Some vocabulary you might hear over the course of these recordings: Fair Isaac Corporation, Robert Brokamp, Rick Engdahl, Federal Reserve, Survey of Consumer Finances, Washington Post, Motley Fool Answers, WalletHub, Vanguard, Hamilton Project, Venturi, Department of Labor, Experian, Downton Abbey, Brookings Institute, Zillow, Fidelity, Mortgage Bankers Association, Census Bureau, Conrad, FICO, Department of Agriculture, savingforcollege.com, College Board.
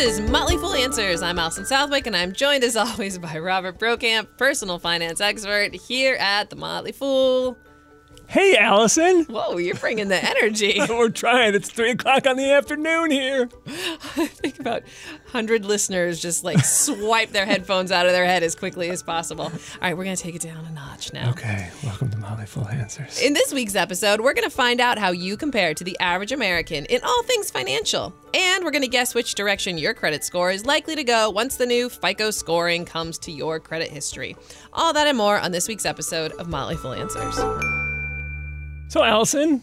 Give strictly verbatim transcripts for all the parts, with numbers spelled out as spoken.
This is Motley Fool Answers. I'm Alison Southwick, and I'm joined as always by Robert Brokamp, personal finance expert here at the Motley Fool. Hey, Allison. Whoa, you're bringing the energy. We're trying. It's three o'clock on the afternoon here. I think about one hundred listeners just like swipe their headphones out of their head as quickly as possible. All right, we're going to take it down a notch now. Okay, welcome to Motley Fool Answers. In this week's episode, we're going to find out how you compare to the average American in all things financial. And we're going to guess which direction your credit score is likely to go once the new FICO scoring comes to your credit history. All that and more on this week's episode of Motley Fool Answers. So, Allison,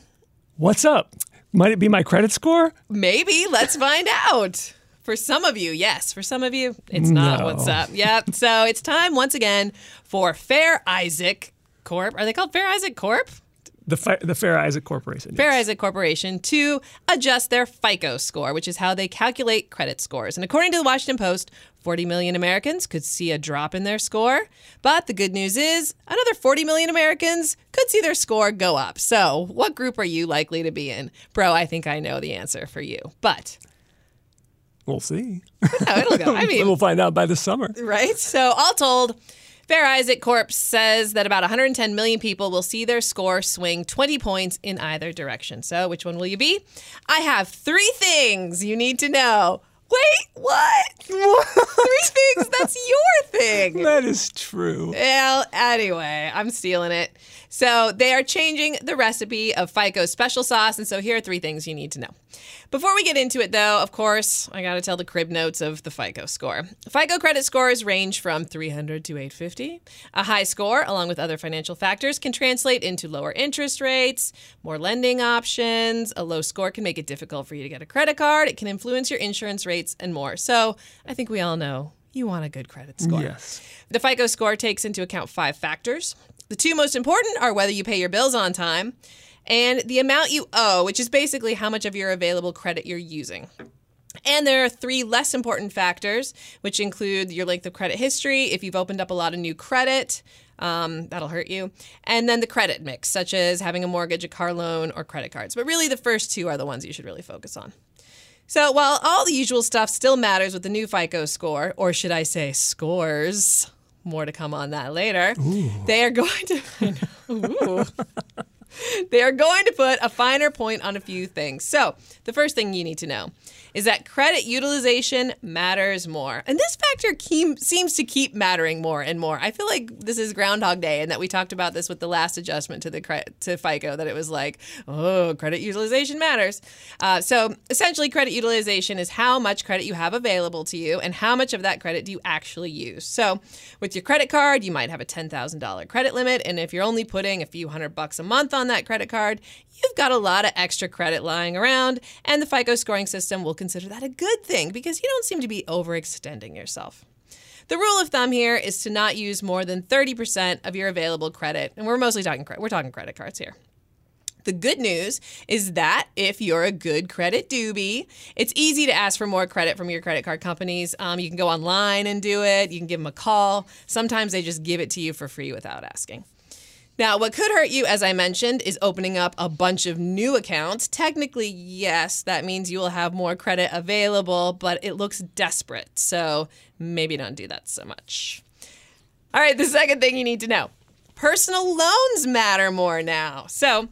what's up? Might it be my credit score? Maybe. Let's find out. For some of you, yes. For some of you, it's not. No. What's up. Yep. So it's time once again for Fair Isaac Corp. Are they called Fair Isaac Corp? The Fi- the Fair Isaac Corporation. Fair yes. Isaac Corporation to adjust their FICO score, which is how they calculate credit scores. And according to the Washington Post, forty million Americans could see a drop in their score. But the good news is another forty million Americans could see their score go up. So what group are you likely to be in? Bro, I think I know the answer for you. But we'll see. No, it'll go. I mean, we'll find out by the summer. Right? So all told, Fair Isaac Corp says that about one hundred ten million people will see their score swing twenty points in either direction. So which one will you be? I have three things you need to know. Wait, what? What? Three things? That's your thing. That is true. Well, anyway, I'm stealing it. So they are changing the recipe of FICO's special sauce, and so here are three things you need to know. Before we get into it, though, of course, I got to tell the crib notes of the FICO score. FICO credit scores range from three hundred to eight fifty. A high score, along with other financial factors, can translate into lower interest rates, more lending options. A low score can make it difficult for you to get a credit card. It can influence your insurance rates and more. So I think we all know you want a good credit score. Yes. The FICO score takes into account five factors. The two most important are whether you pay your bills on time and the amount you owe, which is basically how much of your available credit you're using. And there are three less important factors, which include your length of credit history, if you've opened up a lot of new credit, um, that'll hurt you, and then the credit mix, such as having a mortgage, a car loan, or credit cards. But really, the first two are the ones you should really focus on. So while all the usual stuff still matters with the new FICO score, or should I say scores, more to come on that later. Ooh. They are going to I know, ooh. They are going to put a finer point on a few things. So the first thing you need to know is that credit utilization matters more. And this factor keem, seems to keep mattering more and more. I feel like this is Groundhog Day and that we talked about this with the last adjustment to the to FICO, that it was like, oh, credit utilization matters. Uh, so essentially, credit utilization is how much credit you have available to you and how much of that credit do you actually use. So with your credit card, you might have a ten thousand dollars credit limit. And if you're only putting a few hundred bucks a month on that credit card, you've got a lot of extra credit lying around. And the FICO scoring system will consider that a good thing because you don't seem to be overextending yourself. The rule of thumb here is to not use more than thirty percent of your available credit, and we're mostly talking credit. We're talking credit cards here. The good news is that if you're a good credit doobie, it's easy to ask for more credit from your credit card companies. Um, you can go online and do it. You can give them a call. Sometimes they just give it to you for free without asking. Now, what could hurt you, as I mentioned, is opening up a bunch of new accounts. Technically, yes, that means you will have more credit available, but it looks desperate. So maybe don't do that so much. All right, the second thing you need to know. Personal loans matter more now. So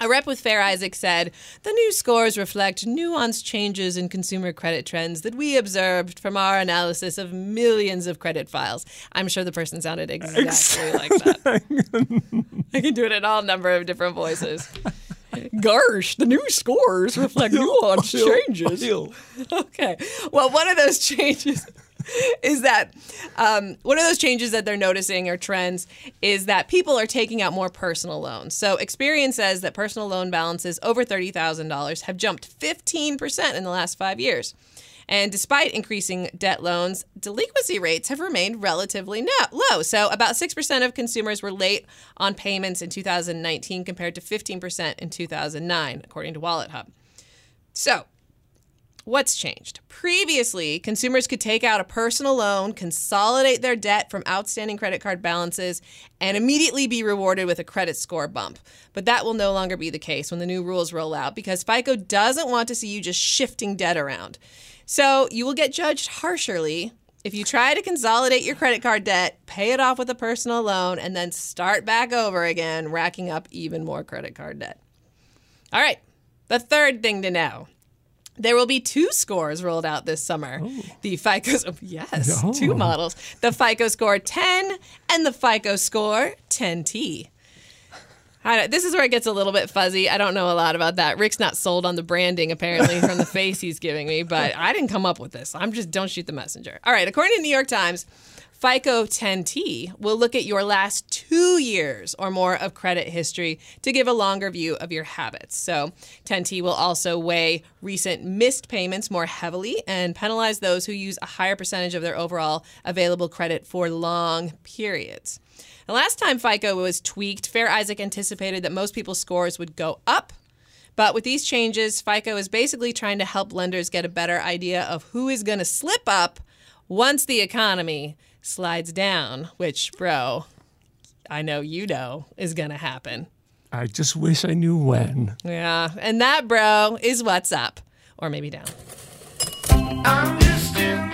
a rep with Fair Isaac said, the new scores reflect nuanced changes in consumer credit trends that we observed from our analysis of millions of credit files. I'm sure the person sounded exactly like that. I can do it in all number of different voices. Gosh, the new scores reflect nuanced changes. Okay. Well, one of those changes is that um, one of those changes that they're noticing or trends is that people are taking out more personal loans. So Experian says that personal loan balances over thirty thousand dollars have jumped fifteen percent in the last five years. And despite increasing debt loans, delinquency rates have remained relatively low. So about six percent of consumers were late on payments in two thousand nineteen compared to fifteen percent in two thousand nine, according to WalletHub. So What's changed? Previously, consumers could take out a personal loan, consolidate their debt from outstanding credit card balances, and immediately be rewarded with a credit score bump. But that will no longer be the case when the new rules roll out, because FICO doesn't want to see you just shifting debt around. So you will get judged harshly if you try to consolidate your credit card debt, pay it off with a personal loan, and then start back over again, racking up even more credit card debt. All right, the third thing to know. There will be two scores rolled out this summer. Ooh. The FICO, yes, oh. two models. The FICO score ten and the FICO score ten T. I don't, this is where it gets a little bit fuzzy. I don't know a lot about that. Rick's not sold on the branding, apparently, from the face he's giving me, but I didn't come up with this. I'm just, don't shoot the messenger. All right, according to the New York Times, FICO ten T will look at your last two years or more of credit history to give a longer view of your habits. So ten T will also weigh recent missed payments more heavily and penalize those who use a higher percentage of their overall available credit for long periods. The last time FICO was tweaked, Fair Isaac anticipated that most people's scores would go up. But with these changes, FICO is basically trying to help lenders get a better idea of who is going to slip up once the economy slides down, which, bro, I know you know is going to happen. I just wish I knew when. Yeah, and that, bro, is what's up. Or maybe down. I'm just in-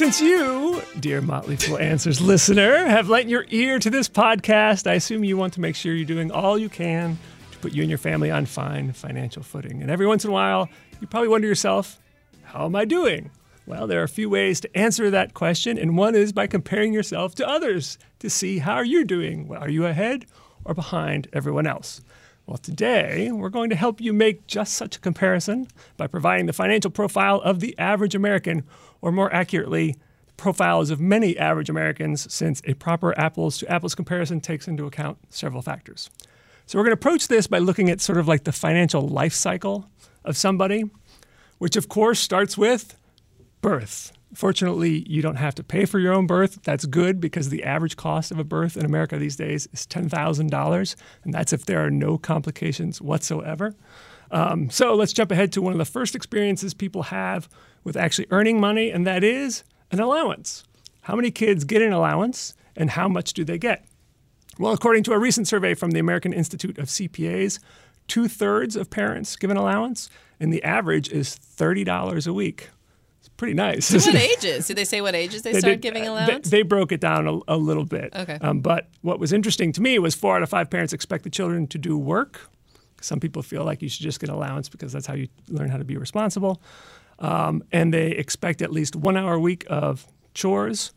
Since you, dear Motley Fool Answers listener, have lent your ear to this podcast, I assume you want to make sure you're doing all you can to put you and your family on fine financial footing. And every once in a while, you probably wonder yourself, how am I doing? Well, there are a few ways to answer that question, and one is by comparing yourself to others to see how you're doing. Well, are you ahead or behind everyone else? Well, today, we're going to help you make just such a comparison by providing the financial profile of the average American, or more accurately, profiles of many average Americans, since a proper apples-to-apples comparison takes into account several factors. So we're going to approach this by looking at sort of like the financial life cycle of somebody, which of course starts with birth. Fortunately, you don't have to pay for your own birth. That's good, because the average cost of a birth in America these days is ten thousand dollars, and that's if there are no complications whatsoever. Um, so let's jump ahead to one of the first experiences people have with actually earning money, and that is an allowance. How many kids get an allowance, and how much do they get? Well, according to a recent survey from the American Institute of C P As, two-thirds of parents give an allowance, and the average is thirty dollars a week. Pretty nice. So what ages? Did they say what ages they, they started did, giving allowance? They, they broke it down a, a little bit. Okay. Um, but what was interesting to me was four out of five parents expect the children to do work. Some people feel like you should just get allowance because that's how you learn how to be responsible. Um, and they expect at least one hour a week of chores.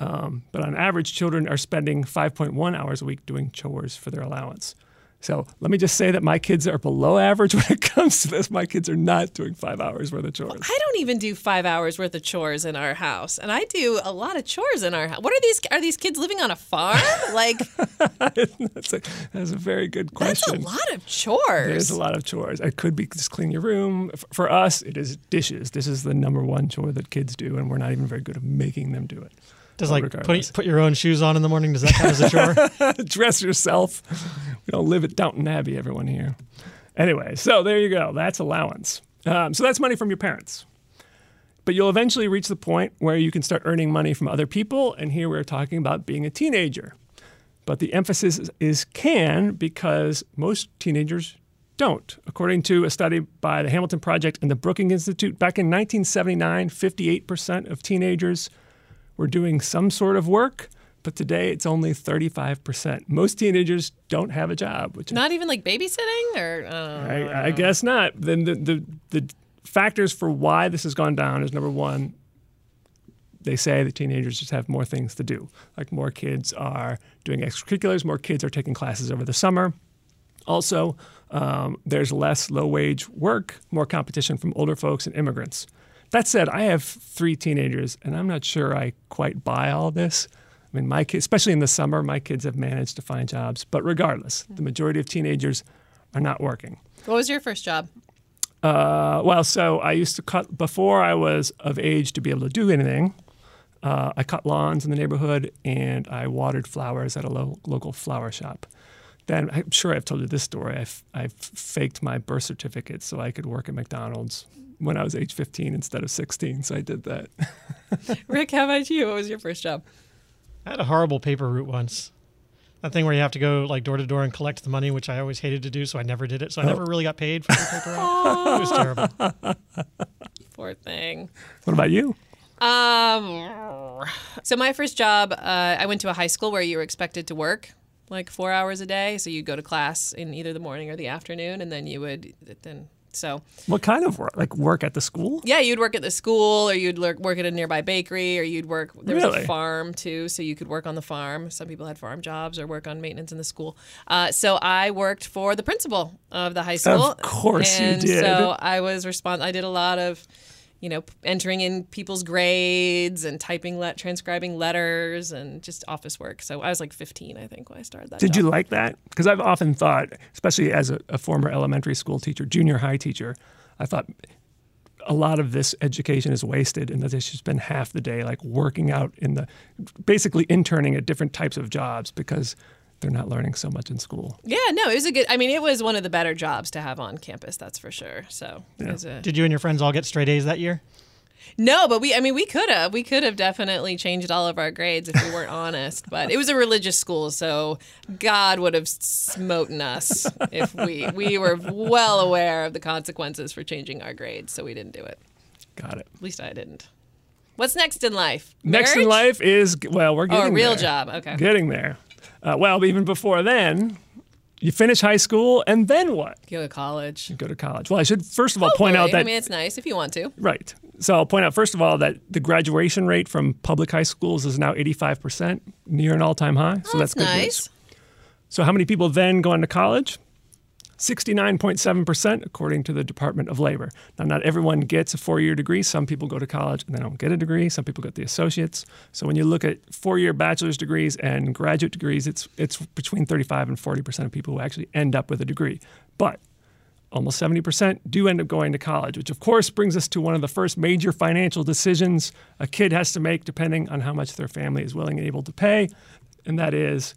Um, but on average, children are spending five point one hours a week doing chores for their allowance. So let me just say that my kids are below average when it comes to this. My kids are not doing five hours worth of chores. Well, I don't even do five hours worth of chores in our house, and I do a lot of chores in our house. What are these? Are these kids living on a farm? Like, that's, a, that's a very good question. That's a lot of chores. There's a lot of chores. It could be just clean your room. For us, it is dishes. This is the number one chore that kids do, and we're not even very good at making them do it. Does, like, put, put your own shoes on in the morning, does that count as a chore? Dress yourself. We don't live at Downton Abbey, everyone here. Anyway, so there you go. That's allowance. Um, so that's money from your parents. But you'll eventually reach the point where you can start earning money from other people, and here we're talking about being a teenager. But the emphasis is can, because most teenagers don't. According to a study by the Hamilton Project and the Brookings Institute, back in nineteen seventy-nine, fifty-eight percent of teenagers we're doing some sort of work, but today it's only thirty-five percent. Most teenagers don't have a job. Which not is, even like babysitting? or uh, I, I guess not. Then the, the the factors for why this has gone down is, number one, they say that teenagers just have more things to do. Like, more kids are doing extracurriculars, more kids are taking classes over the summer. Also, um, there's less low-wage work, more competition from older folks and immigrants. That said, I have three teenagers, and I'm not sure I quite buy all this. I mean, my kids, especially in the summer, my kids have managed to find jobs. But regardless, the majority of teenagers are not working. What was your first job? Uh, well, so I used to cut, before I was of age to be able to do anything, uh, I cut lawns in the neighborhood and I watered flowers at a lo- local flower shop. Then, I'm sure I've told you this story, I, f- I faked my birth certificate so I could work at McDonald's when I was age fifteen instead of sixteen, so I did that. Rick, how about you? What was your first job? I had a horrible paper route once. That thing where you have to go like door to door and collect the money, which I always hated to do, so I never did it. So I oh. never really got paid for the paper route. It was terrible. Poor thing. What about you? Um, so my first job, uh, I went to a high school where you were expected to work like four hours a day. So you'd go to class in either the morning or the afternoon, and then you would then. So what kind of work? Like work at the school? Yeah, you'd work at the school, or you'd work at a nearby bakery, or you'd work. There really? was a farm too, so you could work on the farm. Some people had farm jobs or work on maintenance in the school. Uh, so I worked for the principal of the high school. Of course, and you did. So I was respons- I did a lot of, you know, entering in people's grades and typing, let transcribing letters, and just office work. So I was like fifteen, I think, when I started that. Did job. you like that? Because I've often thought, especially as a, a former elementary school teacher, junior high teacher, I thought a lot of this education is wasted, and that they should spend half the day like working out in the, basically interning at different types of jobs because they're not learning so much in school. Yeah, no, it was a good, I mean, it was one of the better jobs to have on campus, that's for sure. So, yeah. it was a, Did you and your friends all get straight A's that year? No, but we, I mean, we could have. We could have definitely changed all of our grades if we weren't honest. But it was a religious school, so God would have smoten us if we, we were well aware of the consequences for changing our grades, so we didn't do it. Got it. At least I didn't. What's next in life? Next Marriage? in life is, well, we're getting there. Oh, a real there. job, okay. Getting there. Uh, well, even before then, you finish high school, and then what? You go to college. You go to college. Well, I should first of all Hopefully. point out that... I mean, it's nice if you want to. Right. So I'll point out, first of all, that the graduation rate from public high schools is now eighty-five percent, near an all-time high. So oh, that's, that's good nice. news. So how many people then go on to college? sixty-nine point seven percent, according to the Department of Labor. Now, not everyone gets a four-year degree. Some people go to college and they don't get a degree. Some people get the associates. So when you look at four-year bachelor's degrees and graduate degrees, it's it's between thirty-five and forty percent of people who actually end up with a degree. But almost seventy percent do end up going to college, which of course brings us to one of the first major financial decisions a kid has to make depending on how much their family is willing and able to pay, and that is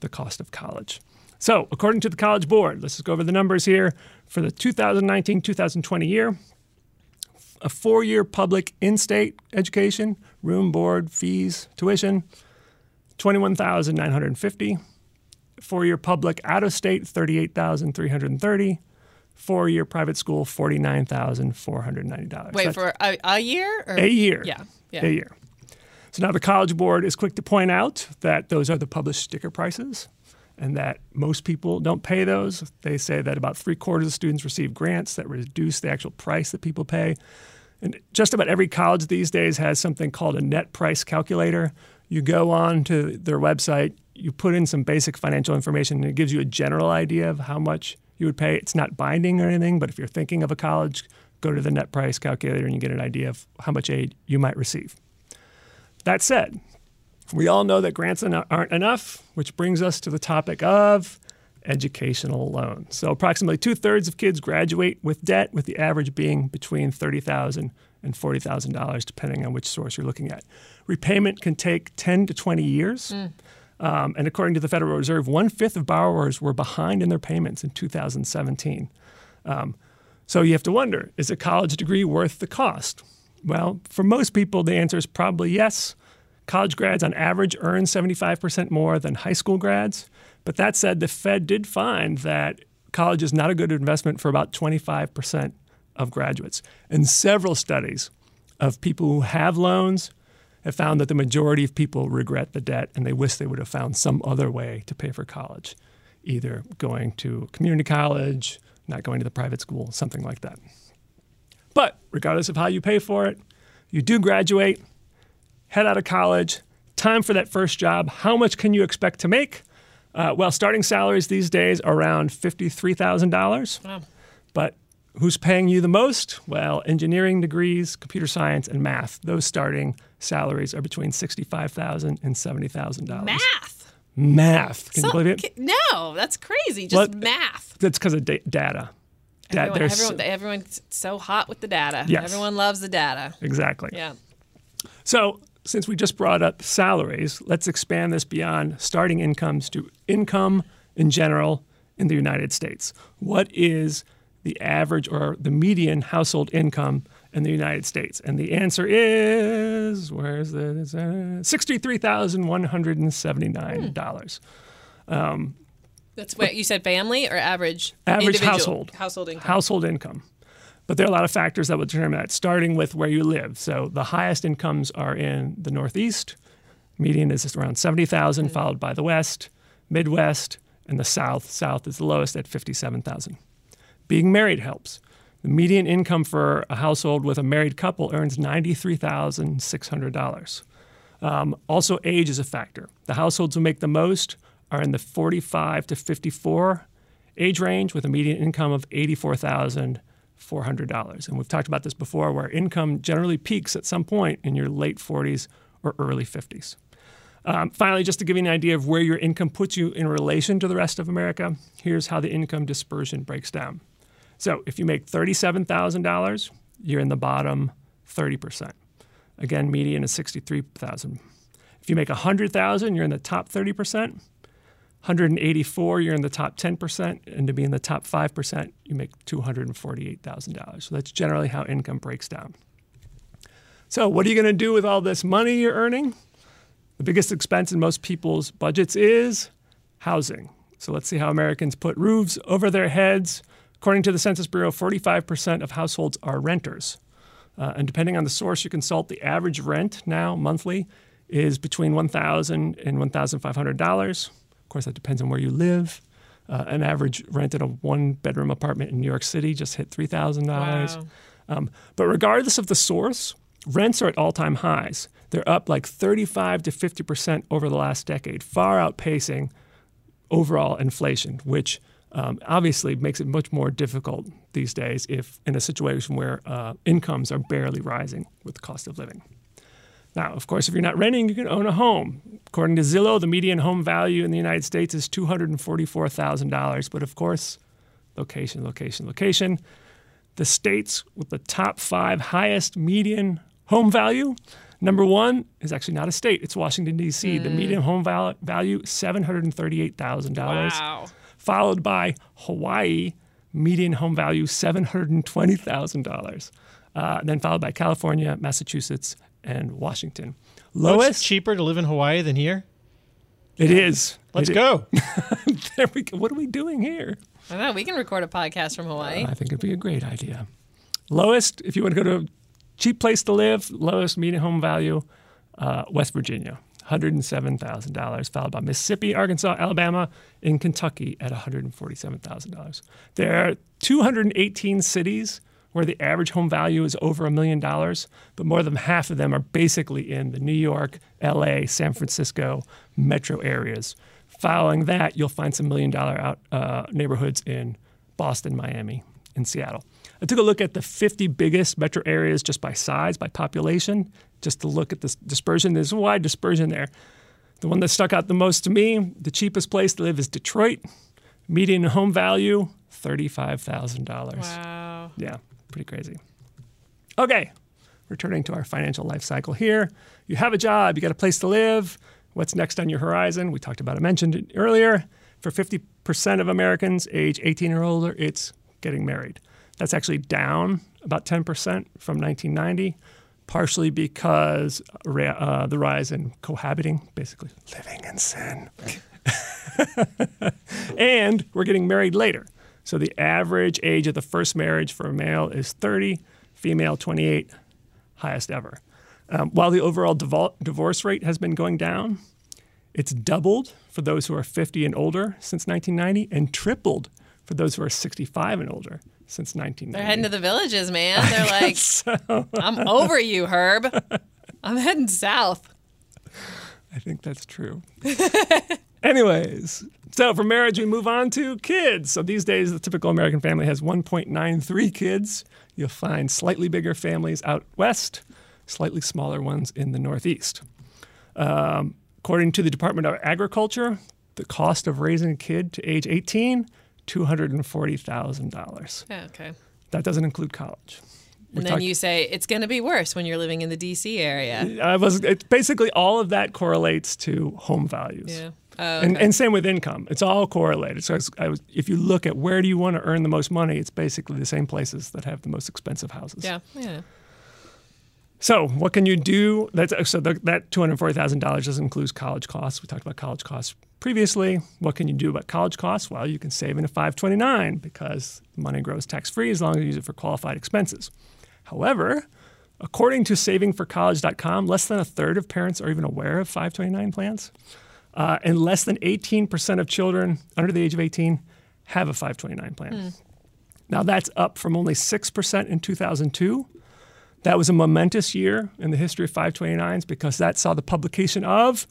the cost of college. So, according to the College Board, let's just go over the numbers here. For the two thousand nineteen two thousand twenty year, a four-year public in-state education, room, board, fees, tuition, twenty-one thousand nine hundred fifty dollars. Four-year public out-of-state, thirty-eight thousand three hundred thirty dollars. Four-year private school, forty-nine thousand four hundred ninety dollars. Wait, That's for a, a year? Or? A year. Yeah, yeah. A year. So now the College Board is quick to point out that those are the published sticker prices, and that most people don't pay those. They say that about three quarters of students receive grants that reduce the actual price that people pay. And just about every college these days has something called a net price calculator. You go on to their website, you put in some basic financial information, and it gives you a general idea of how much you would pay. It's not binding or anything, but if you're thinking of a college, go to the net price calculator and you get an idea of how much aid you might receive. That said, we all know that grants aren't enough, which brings us to the topic of educational loans. So approximately two-thirds of kids graduate with debt, with the average being between thirty thousand dollars and forty thousand dollars, depending on which source you're looking at. Repayment can take ten to twenty years. Mm. Um, and according to the Federal Reserve, one-fifth of borrowers were behind in their payments in two thousand seventeen. Um, so you have to wonder, is a college degree worth the cost? Well, for most people, the answer is probably yes. College grads, on average, earn seventy-five percent more than high school grads. But that said, the Fed did find that college is not a good investment for about twenty-five percent of graduates. And several studies of people who have loans have found that the majority of people regret the debt and they wish they would have found some other way to pay for college, either going to community college, not going to the private school, something like that. But regardless of how you pay for it, you do graduate. Head out of college, time for that first job. How much can you expect to make? Uh, well, starting salaries these days are around fifty-three thousand dollars. Wow. But who's paying you the most? Well, engineering degrees, computer science, and math. Those starting salaries are between sixty-five thousand dollars and seventy thousand dollars. Math? Math. Can so, you believe it? No, that's crazy. Just well, math. That's because of da- data. Everyone, da everyone, so, everyone's so hot with the data. Yes. Everyone loves the data. Exactly. Yeah. So since we just brought up salaries, let's expand this beyond starting incomes to income in general in the United States. What is the average or the median household income in the United States? And the answer is, where is it? Is that sixty-three thousand one hundred seventy-nine dollars. Hmm. Um, That's what you said, family or average? Average household. Household income. Household income. But there are a lot of factors that will determine that, starting with where you live. So the highest incomes are in the Northeast. Median is just around seventy thousand, mm-hmm. followed by the West, Midwest, and the South. South is the lowest at fifty-seven thousand. Being married helps. The median income for a household with a married couple earns ninety-three thousand six hundred dollars. Um, also, age is a factor. The households who make the most are in the forty-five to fifty-four age range with a median income of eighty-four thousand four hundred dollars. And we've talked about this before, where income generally peaks at some point in your late forties or early fifties. Um, finally, just to give you an idea of where your income puts you in relation to the rest of America, here's how the income dispersion breaks down. So if you make thirty-seven thousand dollars, you're in the bottom thirty percent. Again, median is sixty-three thousand dollars. If you make one hundred thousand dollars, you're in the top thirty percent. one hundred eighty-four thousand dollars, you're in the top ten percent, and to be in the top five percent, you make two hundred forty-eight thousand dollars. So that's generally how income breaks down. So what are you going to do with all this money you're earning? The biggest expense in most people's budgets is housing. So let's see how Americans put roofs over their heads. According to the Census Bureau, forty-five percent of households are renters. Uh, and depending on the source you consult, the average rent now monthly is between one thousand dollars and one thousand five hundred dollars. Of course, that depends on where you live. Uh, an average rent in a one-bedroom apartment in New York City just hit three thousand dollars. Wow. Um, but regardless of the source, rents are at all-time highs. They're up like thirty-five to fifty percent over the last decade, far outpacing overall inflation, which um, obviously makes it much more difficult these days if in a situation where uh, incomes are barely rising with the cost of living. Now, of course, if you're not renting, you can own a home. According to Zillow, the median home value in the United States is two hundred forty-four thousand dollars. But of course, location, location, location. The states with the top five highest median home value, number one is actually not a state. It's Washington, D C Mm. The median home val value, seven hundred thirty-eight thousand dollars. Wow. Followed by Hawaii, median home value, seven hundred twenty thousand dollars. Uh, then followed by California, Massachusetts, and Washington. Lowest. Well, it's cheaper to live in Hawaii than here? It yeah. is. Let's it go. Is. There we go. What are we doing here? I don't know. We can record a podcast from Hawaii. Uh, I think it'd be a great idea. Lowest, if you want to go to a cheap place to live, lowest median home value, uh, West Virginia, one hundred seven thousand dollars, followed by Mississippi, Arkansas, Alabama, and Kentucky at one hundred forty-seven thousand dollars. There are two hundred eighteen cities where the average home value is over a million dollars, but more than half of them are basically in the New York, L A, San Francisco metro areas. Following that, you'll find some million-dollar out uh, neighborhoods in Boston, Miami, and Seattle. I took a look at the fifty biggest metro areas just by size, by population, just to look at this dispersion. There's a wide dispersion there. The one that stuck out the most to me, the cheapest place to live is Detroit. Median home value, thirty-five thousand dollars. Wow. Yeah. Pretty crazy. Okay, returning to our financial life cycle here. You have a job, you got a place to live. What's next on your horizon? We talked about it, mentioned it earlier. For fifty percent of Americans age eighteen or older, it's getting married. That's actually down about ten percent from nineteen ninety, partially because uh, the rise in cohabiting, basically living in sin. And we're getting married later. So the average age of the first marriage for a male is thirty, female twenty-eight, highest ever. Um, while the overall divorce rate has been going down, it's doubled for those who are fifty and older since nineteen ninety and tripled for those who are sixty-five and older since nineteen ninety. They're heading to the villages, man. They're like, so. I'm over you, Herb. I'm heading south. I think that's true. Anyways, so from marriage, we move on to kids. So these days, the typical American family has one point nine three kids. You'll find slightly bigger families out west, slightly smaller ones in the Northeast. Um, according to the Department of Agriculture, the cost of raising a kid to age eighteen two hundred forty thousand dollars. Oh, okay. That doesn't include college. We and then talk, you say it's going to be worse when you're living in the D C area. I was it, basically all of that correlates to home values. Yeah. Oh, okay. and, and same with income. It's all correlated. So I was, if you look at where do you want to earn the most money, it's basically the same places that have the most expensive houses. Yeah. Yeah. So what can you do? That's, so the, that two hundred forty thousand dollars doesn't include college costs. We talked about college costs previously. What can you do about college costs? Well, you can save in a five twenty-nine because money grows tax-free as long as you use it for qualified expenses. However, according to saving for college dot com, less than a third of parents are even aware of five twenty-nine plans. Uh, and less than eighteen percent of children under the age of eighteen have a five twenty-nine plan. Mm. Now, that's up from only six percent in two thousand two. That was a momentous year in the history of five twenty-nines because that saw the publication of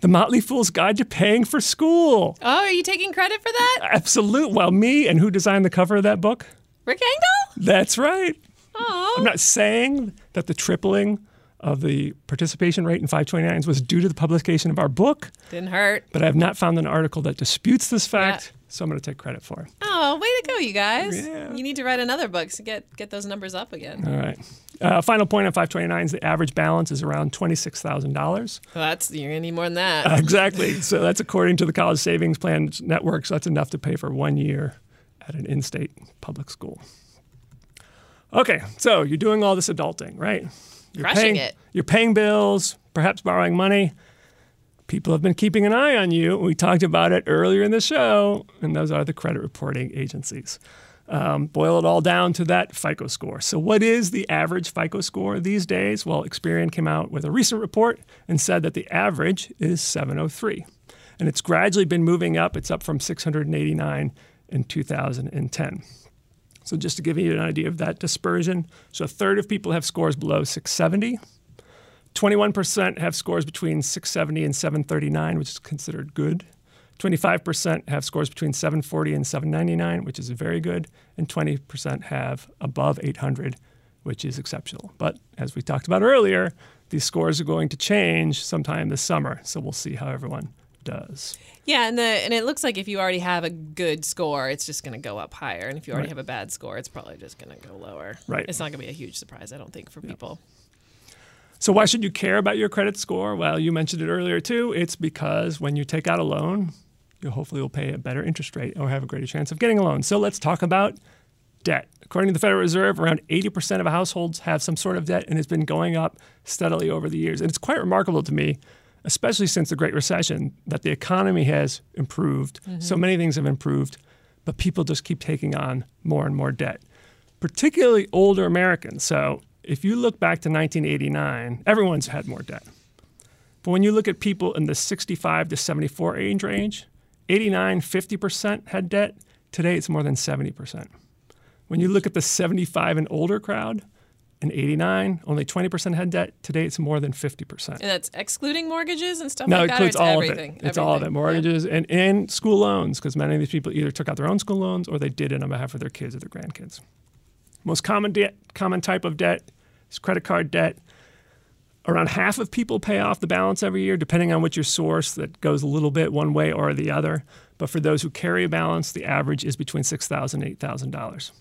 The Motley Fool's Guide to Paying for School. Oh, are you taking credit for that? Absolutely. Well, me and who designed the cover of that book? Rick Engdahl? That's right. Oh. I'm not saying that the tripling of the participation rate in five twenty-nines was due to the publication of our book. Didn't hurt. But I have not found an article that disputes this fact, yeah. so I'm going to take credit for it. Oh, way to go, you guys. Yeah. You need to write another book to get, get those numbers up again. All right. Uh, final point on five twenty-nines, the average balance is around twenty-six thousand dollars. Well, that's, you're going to need more than that. Uh, exactly. So that's according to the College Savings Plan Network, so that's enough to pay for one year at an in-state public school. Okay, so you're doing all this adulting, right? You're Crushing paying, it. You're paying bills, perhaps borrowing money. People have been keeping an eye on you. We talked about it earlier in the show, and those are the credit reporting agencies. Um, boil it all down to that FICO score. So what is the average FICO score these days? Well, Experian came out with a recent report and said that the average is seven oh three. And it's gradually been moving up. It's up from six hundred eighty-nine in two thousand ten. So just to give you an idea of that dispersion, so a third of people have scores below six seventy. twenty-one percent have scores between six seventy and seven thirty-nine, which is considered good. twenty-five percent have scores between seven forty and seven ninety-nine, which is very good. And twenty percent have above eight hundred, which is exceptional. But as we talked about earlier, these scores are going to change sometime this summer. So we'll see how everyone does. Yeah, and the and it looks like if you already have a good score, it's just going to go up higher. And if you already right. have a bad score, it's probably just going to go lower. Right. It's not going to be a huge surprise, I don't think, for yeah. people. So why should you care about your credit score? Well, you mentioned it earlier, too. It's because when you take out a loan, you hopefully will pay a better interest rate or have a greater chance of getting a loan. So let's talk about debt. According to the Federal Reserve, around eighty percent of households have some sort of debt, and it's been going up steadily over the years. And it's quite remarkable to me, especially since the Great Recession, that the economy has improved. Mm-hmm. So many things have improved, but people just keep taking on more and more debt, particularly older Americans. So if you look back to nineteen eighty-nine, everyone's had more debt. But when you look at people in the sixty-five to seventy-four age range, eighty-nine, fifty percent had debt. Today, it's more than seventy percent. When you look at the seventy-five and older crowd, in eighty-nine, only twenty percent had debt. Today, it's more than fifty percent. And that's excluding mortgages and stuff no, like that? No, it includes all everything? of it. It's everything. all of it. Mortgages yeah. and, and school loans, because many of these people either took out their own school loans or they did it on behalf of their kids or their grandkids. Most common de- common type of debt is credit card debt. Around half of people pay off the balance every year, depending on what your source. That goes a little bit one way or the other. But for those who carry a balance, the average is between six thousand dollars and eight thousand dollars.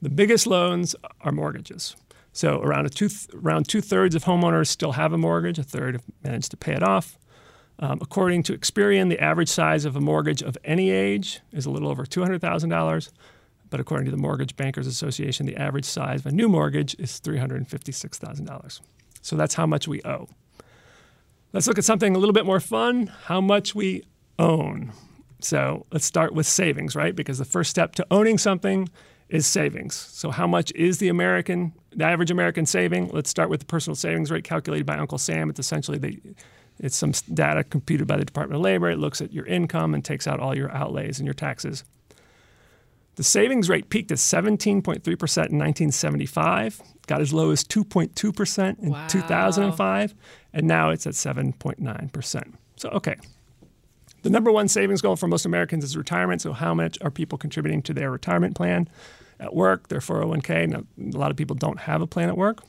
The biggest loans are mortgages. So around a two th- around two-thirds of homeowners still have a mortgage. A third have managed to pay it off. Um, according to Experian, the average size of a mortgage of any age is a little over two hundred thousand dollars. But according to the Mortgage Bankers Association, the average size of a new mortgage is three hundred fifty-six thousand dollars. So that's how much we owe. Let's look at something a little bit more fun, how much we own. So let's start with savings, right? Because the first step to owning something is savings. So how much is the American, the average American saving? Let's start with the personal savings rate calculated by Uncle Sam. It's essentially the, it's some data computed by the Department of Labor. It looks at your income and takes out all your outlays and your taxes. The savings rate peaked at seventeen point three percent in nineteen seventy-five, got as low as two point two percent in wow. two thousand five, and now it's at seven point nine percent. So, okay. The number one savings goal for most Americans is retirement. So how much are people contributing to their retirement plan at work, their four oh one k? Now, a lot of people don't have a plan at work.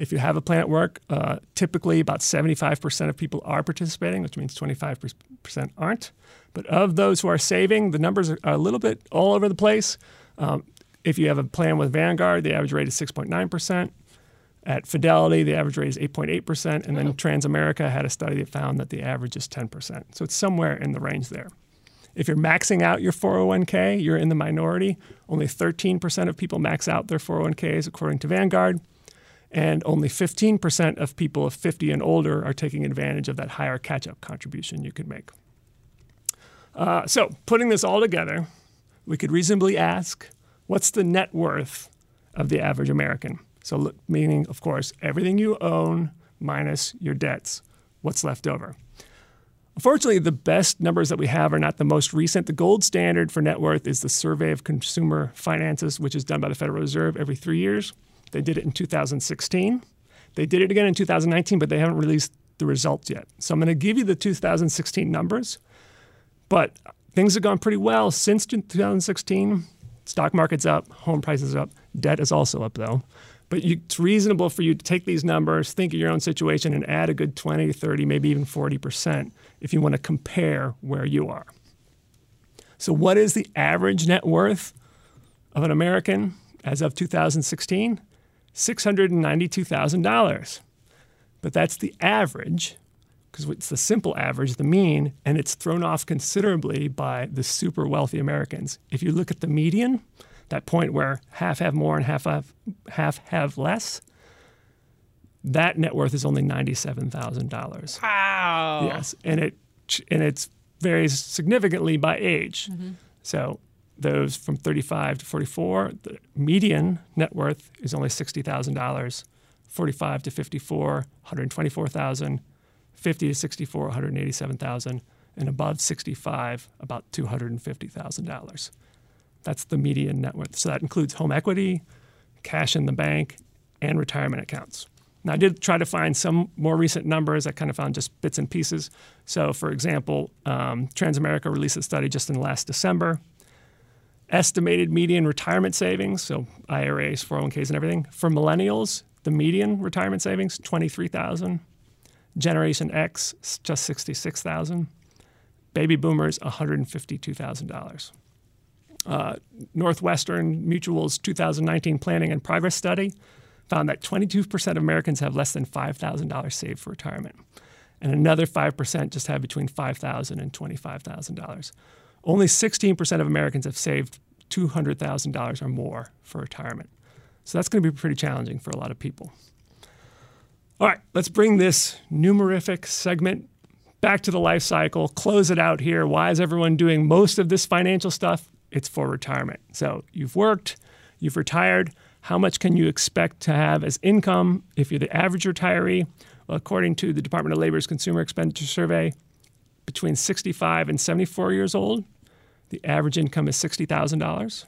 If you have a plan at work, uh, typically about seventy-five percent of people are participating, which means twenty-five percent aren't. But of those who are saving, the numbers are a little bit all over the place. Um, if you have a plan with Vanguard, the average rate is six point nine percent. At Fidelity, the average rate is eight point eight percent. And then Transamerica had a study that found that the average is ten percent. So it's somewhere in the range there. If you're maxing out your four oh one k, you're in the minority. Only thirteen percent of people max out their four oh one k's, according to Vanguard. And only fifteen percent of people of fifty and older are taking advantage of that higher catch-up contribution you could make. Uh, so putting this all together, we could reasonably ask, what's the net worth of the average American? So meaning, of course, everything you own minus your debts, what's left over. Unfortunately, the best numbers that we have are not the most recent. The gold standard for net worth is the Survey of Consumer Finances, which is done by the Federal Reserve every three years. They did it in two thousand sixteen. They did it again in two thousand nineteen, but they haven't released the results yet. So I'm going to give you the two thousand sixteen numbers, but things have gone pretty well since two thousand sixteen. Stock market's up, home prices are up, debt is also up though. But you, it's reasonable for you to take these numbers, think of your own situation, and add a good twenty, thirty, maybe even forty percent if you want to compare where you are. So what is the average net worth of an American as of two thousand sixteen? six hundred ninety-two thousand dollars. But that's the average, because it's the simple average, the mean, and it's thrown off considerably by the super wealthy Americans. If you look at the median, that point where half have more and half have, half have less, that net worth is only ninety-seven thousand dollars. Wow. Yes, and it and it varies significantly by age. Mm-hmm. So those from thirty-five to forty-four, the median net worth is only sixty thousand dollars. forty-five to fifty-four, one hundred twenty-four thousand dollars. fifty to sixty-four, one hundred eighty-seven thousand dollars. And above sixty-five, about two hundred fifty thousand dollars. That's the median net worth. So that includes home equity, cash in the bank, and retirement accounts. Now, I did try to find some more recent numbers. I kind of found just bits and pieces. So, for example, um, Transamerica released a study just in last December. Estimated median retirement savings, so I R As, four oh one k's, and everything. For millennials, the median retirement savings, twenty-three thousand dollars. Generation X, just sixty-six thousand dollars. Baby boomers, one hundred fifty-two thousand dollars. Uh, Northwestern Mutual's two thousand nineteen Planning and Progress Study found that twenty-two percent of Americans have less than five thousand dollars saved for retirement, and another five percent just have between five thousand dollars and twenty-five thousand dollars. Only sixteen percent of Americans have saved two hundred thousand dollars or more for retirement. So that's going to be pretty challenging for a lot of people. All right, let's bring this numerific segment back to the life cycle, close it out here. Why is everyone doing most of this financial stuff? It's for retirement. So you've worked, you've retired. How much can you expect to have as income if you're the average retiree? Well, according to the Department of Labor's Consumer Expenditure Survey, between sixty-five and seventy-four years old, the average income is sixty thousand dollars.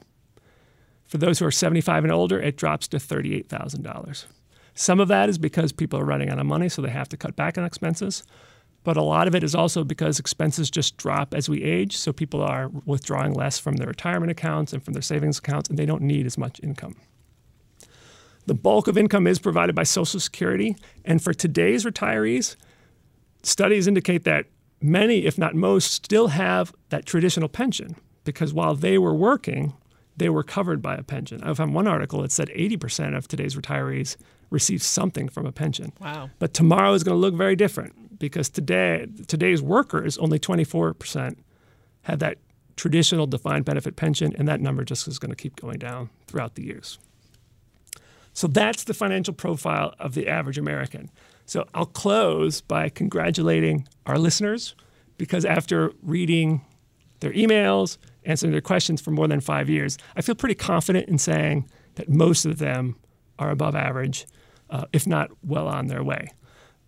For those who are seventy-five and older, it drops to thirty-eight thousand dollars. Some of that is because people are running out of money, so they have to cut back on expenses. But a lot of it is also because expenses just drop as we age, so people are withdrawing less from their retirement accounts and from their savings accounts, and they don't need as much income. The bulk of income is provided by Social Security, and for today's retirees, studies indicate that many, if not most, still have that traditional pension, because while they were working, they were covered by a pension. I found one article that said eighty percent of today's retirees receive something from a pension. Wow. But tomorrow is going to look very different, because today today's workers, only twenty-four percent have that traditional defined benefit pension, and that number just is going to keep going down throughout the years. So that's the financial profile of the average American. So I'll close by congratulating our listeners, because after reading their emails, answering their questions for more than five years, I feel pretty confident in saying that most of them are above average, uh, if not well on their way.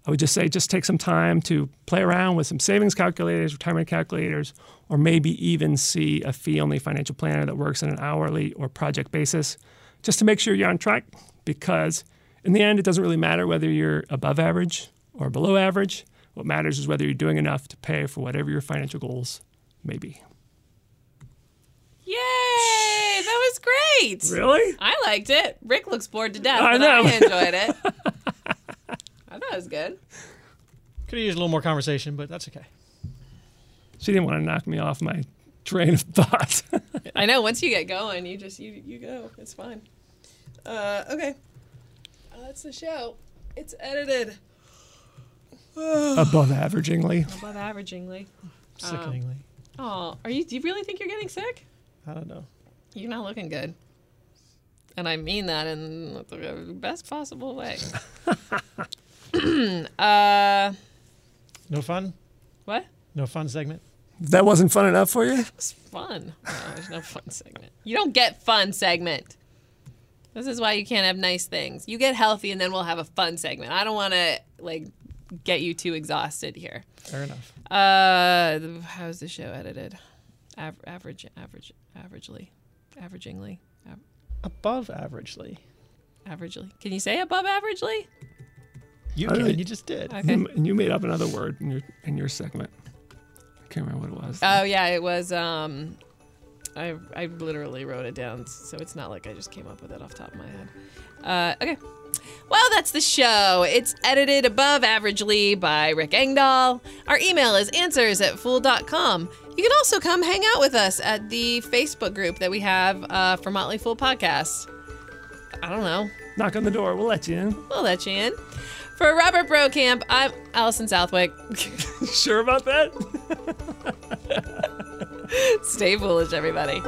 I would just say just take some time to play around with some savings calculators, retirement calculators, or maybe even see a fee-only financial planner that works on an hourly or project basis, just to make sure you're on track, because in the end, it doesn't really matter whether you're above average or below average. What matters is whether you're doing enough to pay for whatever your financial goals may be. Yay! That was great! Really? I liked it. Rick looks bored to death, I but know. I enjoyed it. That was good. Could have used a little more conversation, but that's okay. She didn't want to knock me off my train of thought. I know. Once you get going, you just, you, you go. It's fine. Uh, okay. Uh, that's the show. It's edited. Above averagingly. Above averagingly. Sickeningly. Um, oh, are you, do you really think you're getting sick? I don't know. You're not looking good. And I mean that in the best possible way. uh, no fun? What? No fun segment? That wasn't fun enough for you? It was fun. No, there's no fun segment. You don't get fun segment. This is why you can't have nice things. You get healthy, and then we'll have a fun segment. I don't want to, like, get you too exhausted here. Fair enough. Uh, how's the show edited? Aver- average, average, averagely, averagingly. Ab- above averagely. Averagely. Can you say above averagely? You can. Really, you just did. Okay. You, you made up another word in your in your segment. I can't remember what it was. Oh yeah, it was. Um, I I literally wrote it down, so it's not like I just came up with it off the top of my head. Uh, okay. Well, that's the show. It's edited above averagely by Rick Engdahl. Our email is answers at fool dot com. You can also come hang out with us at the Facebook group that we have uh, for Motley Fool Podcasts. I don't know. Knock on the door. We'll let you in. We'll let you in. For Robert Brokamp, I'm Alison Southwick. Sure about that? Stay foolish, everybody.